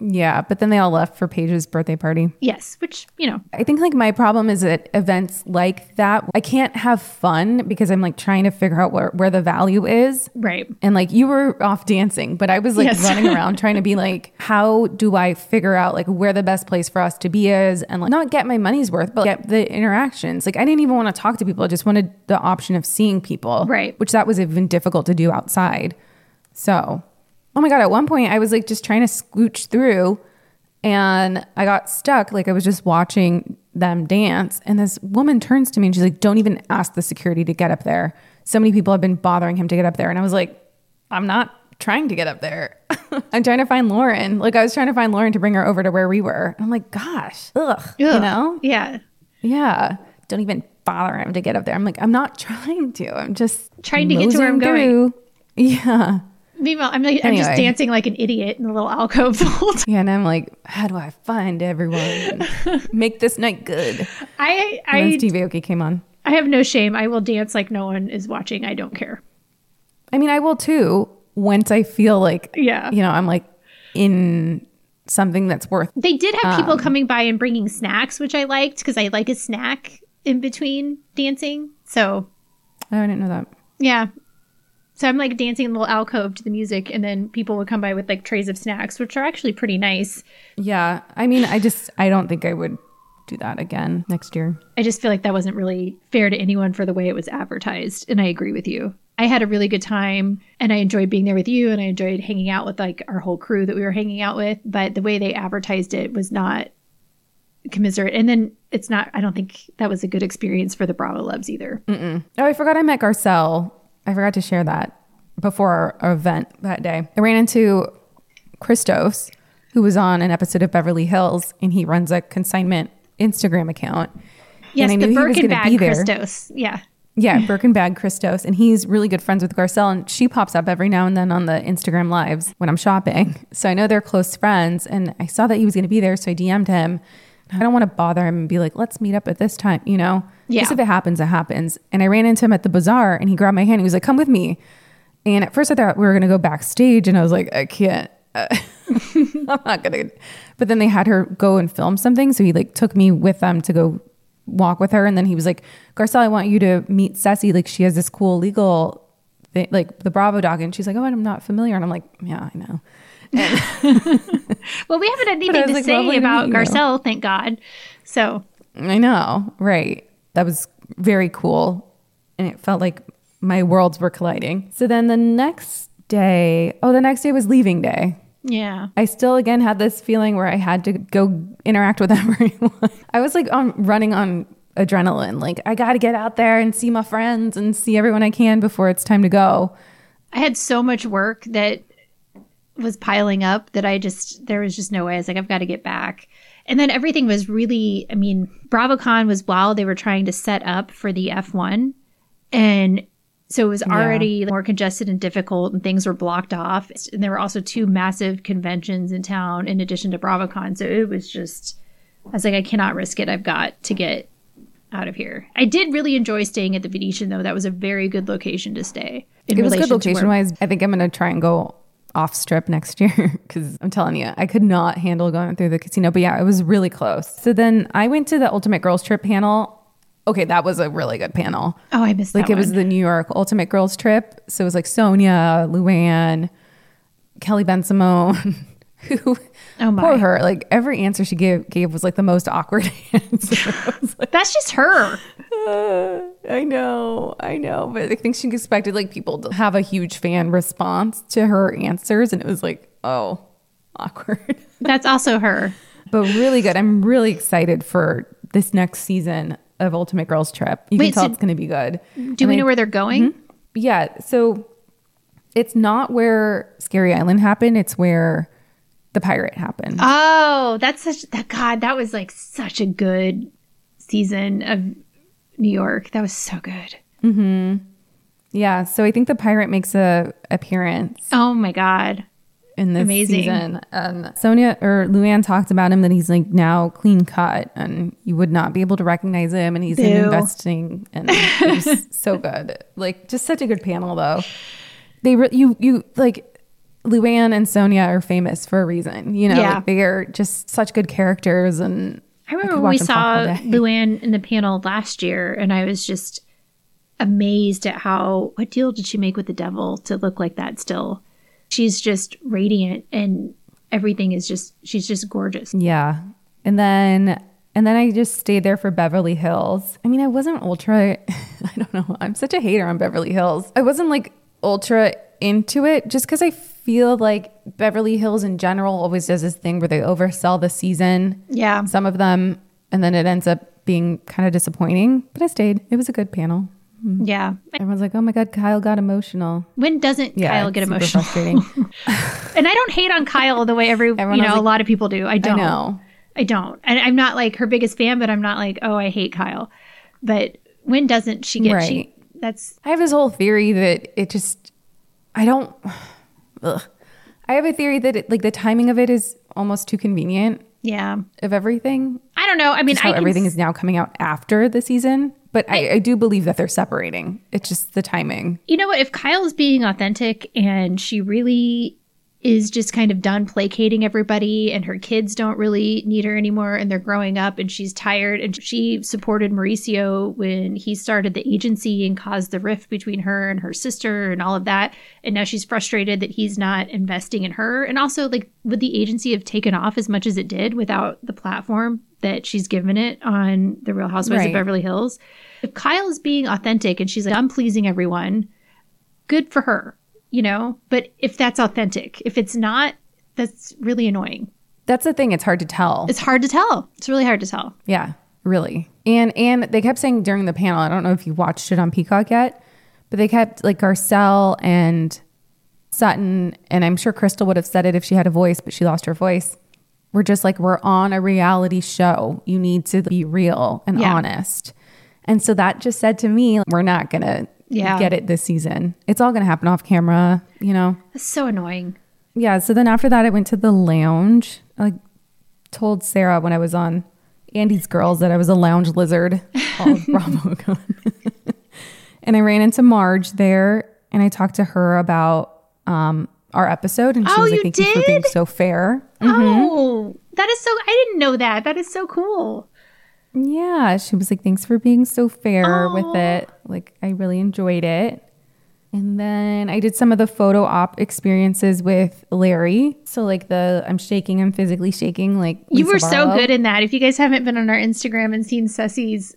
Yeah, but then they all left for Paige's birthday party. Yes, which, I think like my problem is at events like that, I can't have fun because I'm like trying to figure out where the value is. Right. And like you were off dancing, but I was like running around trying to be like, how do I figure out like where the best place for us to be is, and like not get my money's worth, but get the interactions. Like I didn't even want to talk to people. I just wanted the option of seeing people. Right. Which that was even difficult to do outside. So... Oh my God, at one point I was like just trying to scooch through and I got stuck. Like I was just watching them dance, and this woman turns to me and she's like, don't even ask the security to get up there. So many people have been bothering him to get up there. And I was like, I'm not trying to get up there. I'm trying to find Lauren. Like I was trying to find Lauren to bring her over to where we were. I'm like, gosh, ugh. You know? Yeah. Yeah. Don't even bother him to get up there. I'm like, I'm not trying to. I'm just trying to get to where I'm going. Yeah. Meanwhile, I'm just dancing like an idiot in a little alcove the whole time. Yeah, and I'm like, how do I find everyone and make this night good? And then Steve Aoki came on. I have no shame. I will dance like no one is watching. I don't care. I mean, I will too once I feel like, I'm like in something that's worth. They did have people coming by and bringing snacks, which I liked because I like a snack in between dancing. So. I didn't know that. Yeah. So I'm like dancing in a little alcove to the music, and then people would come by with like trays of snacks, which are actually pretty nice. Yeah. I mean, I don't think I would do that again next year. I just feel like that wasn't really fair to anyone for the way it was advertised. And I agree with you. I had a really good time, and I enjoyed being there with you, and I enjoyed hanging out with like our whole crew that we were hanging out with. But the way they advertised it was not commiserate. And then I don't think that was a good experience for the Bravo Labs either. Mm-mm. Oh, I forgot I met Garcelle. I forgot to share that before our event that day. I ran into Christos, who was on an episode of Beverly Hills, and he runs a consignment Instagram account. Yes, the Birkenbag Christos. Yeah. Yeah, Birkenbag Christos. And he's really good friends with Garcelle, and she pops up every now and then on the Instagram lives when I'm shopping. So I know they're close friends, and I saw that he was going to be there, so I DM'd him. I don't want to bother him and be like, let's meet up at this time, Yeah. Just if it happens, it happens. And I ran into him at the bazaar, and he grabbed my hand and he was like, come with me. And at first I thought we were going to go backstage, and I was like, I can't. I'm not going to. But then they had her go and film something. So he like took me with them to go walk with her. And then he was like, Garcelle, I want you to meet Cesie. Like she has this cool legal thing, like the Bravo Docket. And she's like, oh, and I'm not familiar. And I'm like, yeah, I know. Well, we haven't had anything to say about Garcelle, thank God. So I know, right? That was very cool, and it felt like my worlds were colliding. So then the next day was leaving day. Yeah, I still again had this feeling where I had to go interact with everyone. I was like running on adrenaline, like I got to get out there and see my friends and see everyone I can before it's time to go. I had so much work that was piling up that there was just no way. I was like, I've got to get back. And then everything was really, BravoCon was while they were trying to set up for the F1. And so it was already more congested and difficult, and things were blocked off. And there were also two massive conventions in town in addition to BravoCon. So it was just, I was like, I cannot risk it. I've got to get out of here. I did really enjoy staying at the Venetian, though. That was a very good location to stay. It was good location-wise. I think I'm going to try and go off strip next year because I'm telling you, I could not handle going through the casino. But yeah, it was really close. So then I went to the Ultimate Girls Trip panel. Okay, that was a really good panel. Oh, I missed that one. It was the New York Ultimate Girls Trip. So it was like Sonia, Luann, Kelly Ben Simone, who, oh my. Poor her, like every answer she gave was like the most awkward answer. Like, that's just her. I know. But I think she expected like people to have a huge fan response to her answers. And it was like, oh, awkward. That's also her. But really good. I'm really excited for this next season of Ultimate Girls Trip. You can tell it's going to be good. Do we know where they're going? Mm-hmm. Yeah. So it's not where Scary Island happened. It's where The Pirate happened. Oh, that's that was like such a good season of New York. That was so good. Mm-hmm. Yeah. So I think The Pirate makes a appearance. Oh my God. In this amazing season. Sonia or Luann talked about him that he's like now clean cut and you would not be able to recognize him, and he's in investing, and it was so good. Like just such a good panel though. You like Luann and Sonia are famous for a reason, you know. Yeah. Like, they are just such good characters, and I remember when we saw Luann in the panel last year, and I was just amazed at what deal did she make with the devil to look like that still. She's just radiant, and everything is just, she's just gorgeous. Yeah. And then I just stayed there for Beverly Hills. I mean, I wasn't ultra, I don't know. I'm such a hater on Beverly Hills. I wasn't like ultra into it just because I feel like Beverly Hills in general always does this thing where they oversell the season. Yeah. Some of them. And then it ends up being kind of disappointing, but I stayed. It was a good panel. Yeah. Everyone's like, oh my God, Kyle got emotional. When doesn't Kyle get emotional? And I don't hate on Kyle the way a lot of people do. I don't. And I'm not like her biggest fan, but I'm not like, oh, I hate Kyle. But when doesn't she get, right. I have this whole theory that it just, I have a theory that it, like the timing of it is almost too convenient. Yeah. Of everything. I don't know. I mean, everything is now coming out after the season. But I do believe that they're separating. It's just the timing. You know what? If Kyle's being authentic and she really is just kind of done placating everybody, and her kids don't really need her anymore, and they're growing up, and she's tired, and she supported Mauricio when he started the agency and caused the rift between her and her sister and all of that, and now she's frustrated that he's not investing in her. And also, like, would the agency have taken off as much as it did without the platform that she's given it on The Real Housewives of Beverly Hills? If Kyle is being authentic and she's like, I'm pleasing everyone, good for her, you know? But if that's authentic, if it's not, that's really annoying. That's the thing. It's hard to tell. It's really hard to tell. Yeah, really. And they kept saying during the panel, I don't know if you watched it on Peacock yet, but they kept like Garcelle and Sutton, and I'm sure Crystal would have said it if she had a voice, but she lost her voice. We're just like, we're on a reality show. You need to be real and honest. And so that just said to me, we're not going to get it this season. It's all going to happen off camera, you know? That's so annoying. Yeah. So then after that, I went to the lounge. I told Sarah when I was on Andy's Girls that I was a lounge lizard called BravoCon. And I ran into Marge there, and I talked to her about our episode, and she was like, thank you for being so fair. Mm-hmm. Oh, that is so, I didn't know that. That is so cool. Yeah, she was like, thanks for being so fair with it. Like, I really enjoyed it. And then I did some of the photo op experiences with Larry. So like I'm physically shaking. Like Lisa Barlow. So good in that. If you guys haven't been on our Instagram and seen Cessie's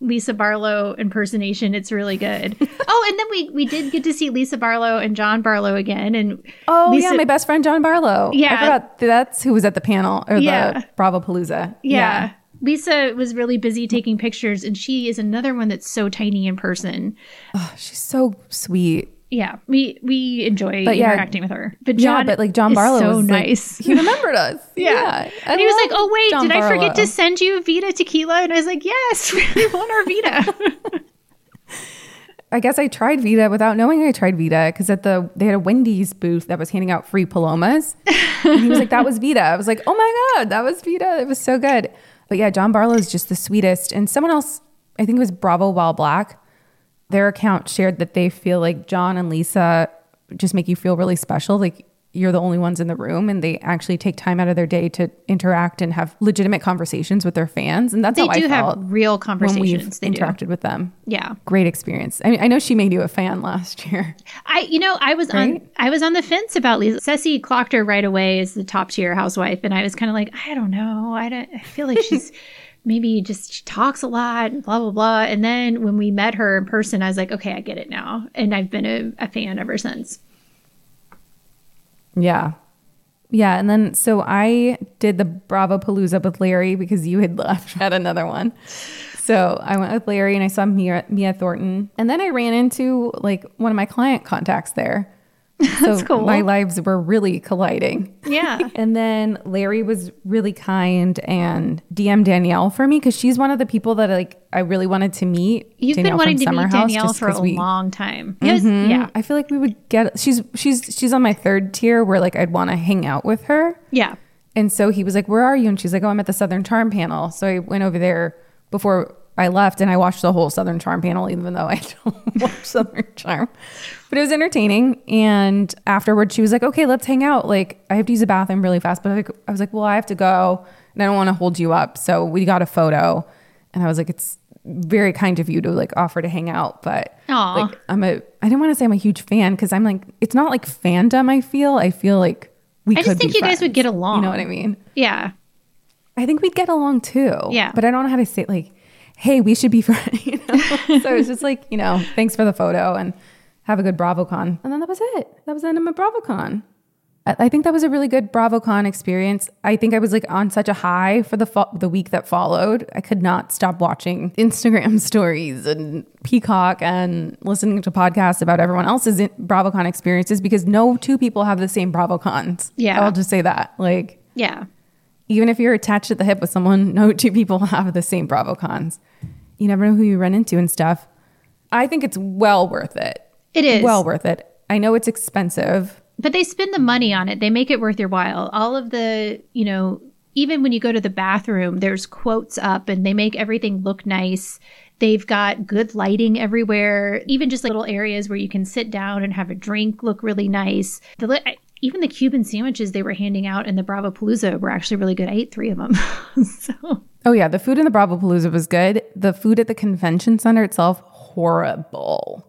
Lisa Barlow impersonation, it's really good. Oh, and then we did get to see Lisa Barlow and John Barlow again. And my best friend John Barlow. Yeah, I forgot that's who was at the panel or the Bravo Palooza. Yeah. Lisa was really busy taking pictures, and she is another one that's so tiny in person. Oh, she's so sweet. Yeah, we enjoy interacting with her. But John Barlow is so nice. He remembered us. Yeah. And he was like, "Oh wait, did I forget to send you Vita tequila?" And I was like, "Yes, we want our Vita." I guess I tried Vita without knowing I tried Vita, because they had a Wendy's booth that was handing out free palomas. And he was like, "That was Vita." I was like, "Oh my God, that was Vita. It was so good." But yeah, John Barlow is just the sweetest. And someone else, I think it was Bravo Wild Black, their account shared that they feel like John and Lisa just make you feel really special. Like you're the only ones in the room, and they actually take time out of their day to interact and have legitimate conversations with their fans. And that's how I felt. They do have real conversations. When we've interacted with them. Yeah. Great experience. I mean, I know she made you a fan last year. I was on the fence about Lisa. Cesie clocked her right away as the top tier housewife. And I was kind of like, I don't know. I feel like she's maybe just, she talks a lot and blah, blah, blah. And then when we met her in person, I was like, okay, I get it now. And I've been a fan ever since. Yeah. Yeah. And then, so I did the Bravo Palooza with Larry because you had left at another one. So I went with Larry and I saw Mia Thornton. And then I ran into like one of my client contacts there. That's cool. My lives were really colliding. Yeah. And then Larry was really kind and DM'd Danielle for me because she's one of the people that like I really wanted to meet. You've Danielle been wanting to Summer meet House Danielle for a long time. Mm-hmm. Yeah. I feel like we would get, she's on my third tier where like I'd want to hang out with her. Yeah. And so he was like, where are you? And she's like, oh, I'm at the Southern Charm panel. So I went over there before I left and I watched the whole Southern Charm panel, even though I don't watch Southern Charm. But it was entertaining. And afterward, she was like, okay, let's hang out. Like, I have to use the bathroom really fast. But I was like, well, I have to go and I don't want to hold you up. So we got a photo. And I was like, it's very kind of you to like offer to hang out. But like, I didn't want to say I'm a huge fan because I'm like, it's not like fandom, I feel. I feel like we could be friends. I just think you guys would get along. You know what I mean? Yeah. I think we'd get along too. Yeah. But I don't know how to say it, like, hey, we should be friends. You know? So it's just like, you know, thanks for the photo and have a good BravoCon. And then that was it. That was the end of my BravoCon. I think that was a really good BravoCon experience. I think I was like on such a high for the week that followed. I could not stop watching Instagram stories and Peacock and listening to podcasts about everyone else's BravoCon experiences because no two people have the same BravoCons. Yeah. I'll just say that. Like, yeah. Even if you're attached at the hip with someone, no two people have the same BravoCons. You never know who you run into and stuff. I think it's well worth it. It is. Well worth it. I know it's expensive. But they spend the money on it. They make it worth your while. All of the, you know, even when you go to the bathroom, there's quotes up and they make everything look nice. They've got good lighting everywhere. Even just like little areas where you can sit down and have a drink look really nice. Even the Cuban sandwiches they were handing out in the Bravo Palooza were actually really good. I ate 3 of them. So. Oh, yeah. The food in the Bravo Palooza was good. The food at the convention center itself, horrible.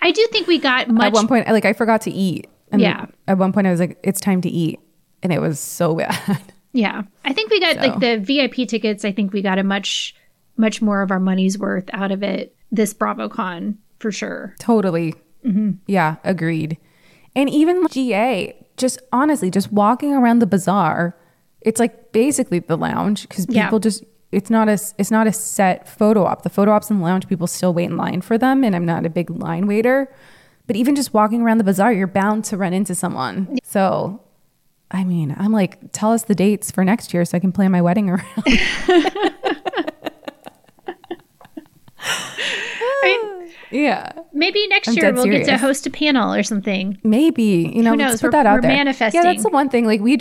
I do think we got much. At one point, like, I forgot to eat. And yeah. At one point, I was like, it's time to eat. And it was so bad. Yeah. I think we got, like, the VIP tickets. I think we got a much, much more of our money's worth out of it. This BravoCon, for sure. Totally. Mm-hmm. Yeah. Agreed. And even GA, just honestly, just walking around the bazaar, it's like basically the lounge because people it's not a set photo op. The photo ops in the lounge, people still wait in line for them. And I'm not a big line waiter. But even just walking around the bazaar, you're bound to run into someone. Yeah. So, I mean, I'm like, tell us the dates for next year so I can plan my wedding around. Yeah. Maybe next year we'll get to host a panel or something. Maybe. You know, let's put that out there. We're manifesting. Yeah, that's the one thing. Like, we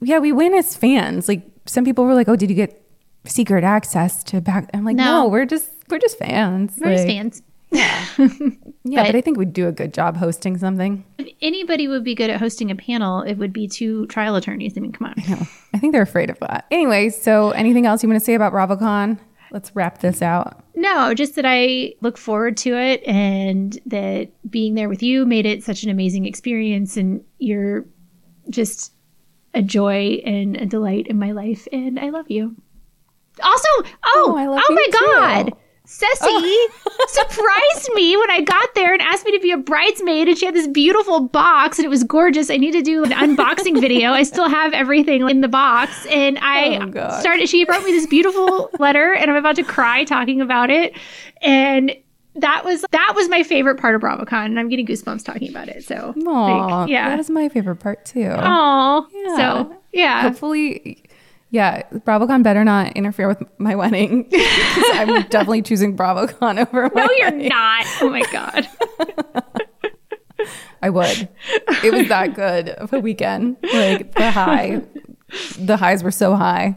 win as fans. Like, some people were like, oh, did you get secret access to back? I'm like, no, we're just fans. We're just fans. Yeah. Yeah, but I think we'd do a good job hosting something. If anybody would be good at hosting a panel, it would be 2 trial attorneys. I mean, come on. I think they're afraid of that. Anyway, so anything else you want to say about BravoCon? Let's wrap this out. No, just that I look forward to it and that being there with you made it such an amazing experience and you're just a joy and a delight in my life and I love you. Also, oh my God. Cesie surprised me when I got there and asked me to be a bridesmaid and she had this beautiful box and it was gorgeous. I need to do an unboxing video. I still have everything in the box and she brought me this beautiful letter and I'm about to cry talking about it. And that was my favorite part of BravoCon and I'm getting goosebumps talking about it. So that is my favorite part too. Oh, yeah. So yeah. Hopefully... Yeah, BravoCon better not interfere with my wedding. I'm definitely choosing BravoCon over my wedding. No, you're not. Oh, my God. I would. It was that good of a weekend. Like, the highs were so high.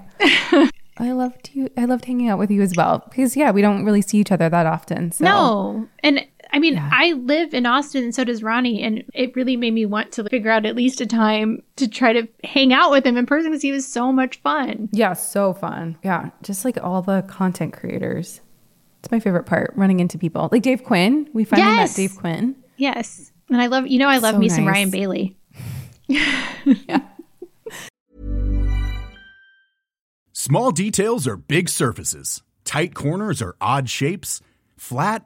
I loved you. I loved hanging out with you as well. Because, yeah, we don't really see each other that often. So. No. And I mean, yeah. I live in Austin and so does Ronnie. And it really made me want to figure out at least a time to try to hang out with him in person because he was so much fun. Yeah, so fun. Yeah, just like all the content creators. It's my favorite part, running into people. Like Dave Quinn. We finally met Dave Quinn. Yes. And I love, you know, I love so me nice. Some Ryan Bailey. Yeah. Small details are big surfaces. Tight corners are odd shapes. Flat,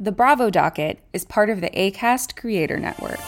The Bravo Docket is part of the Acast Creator Network.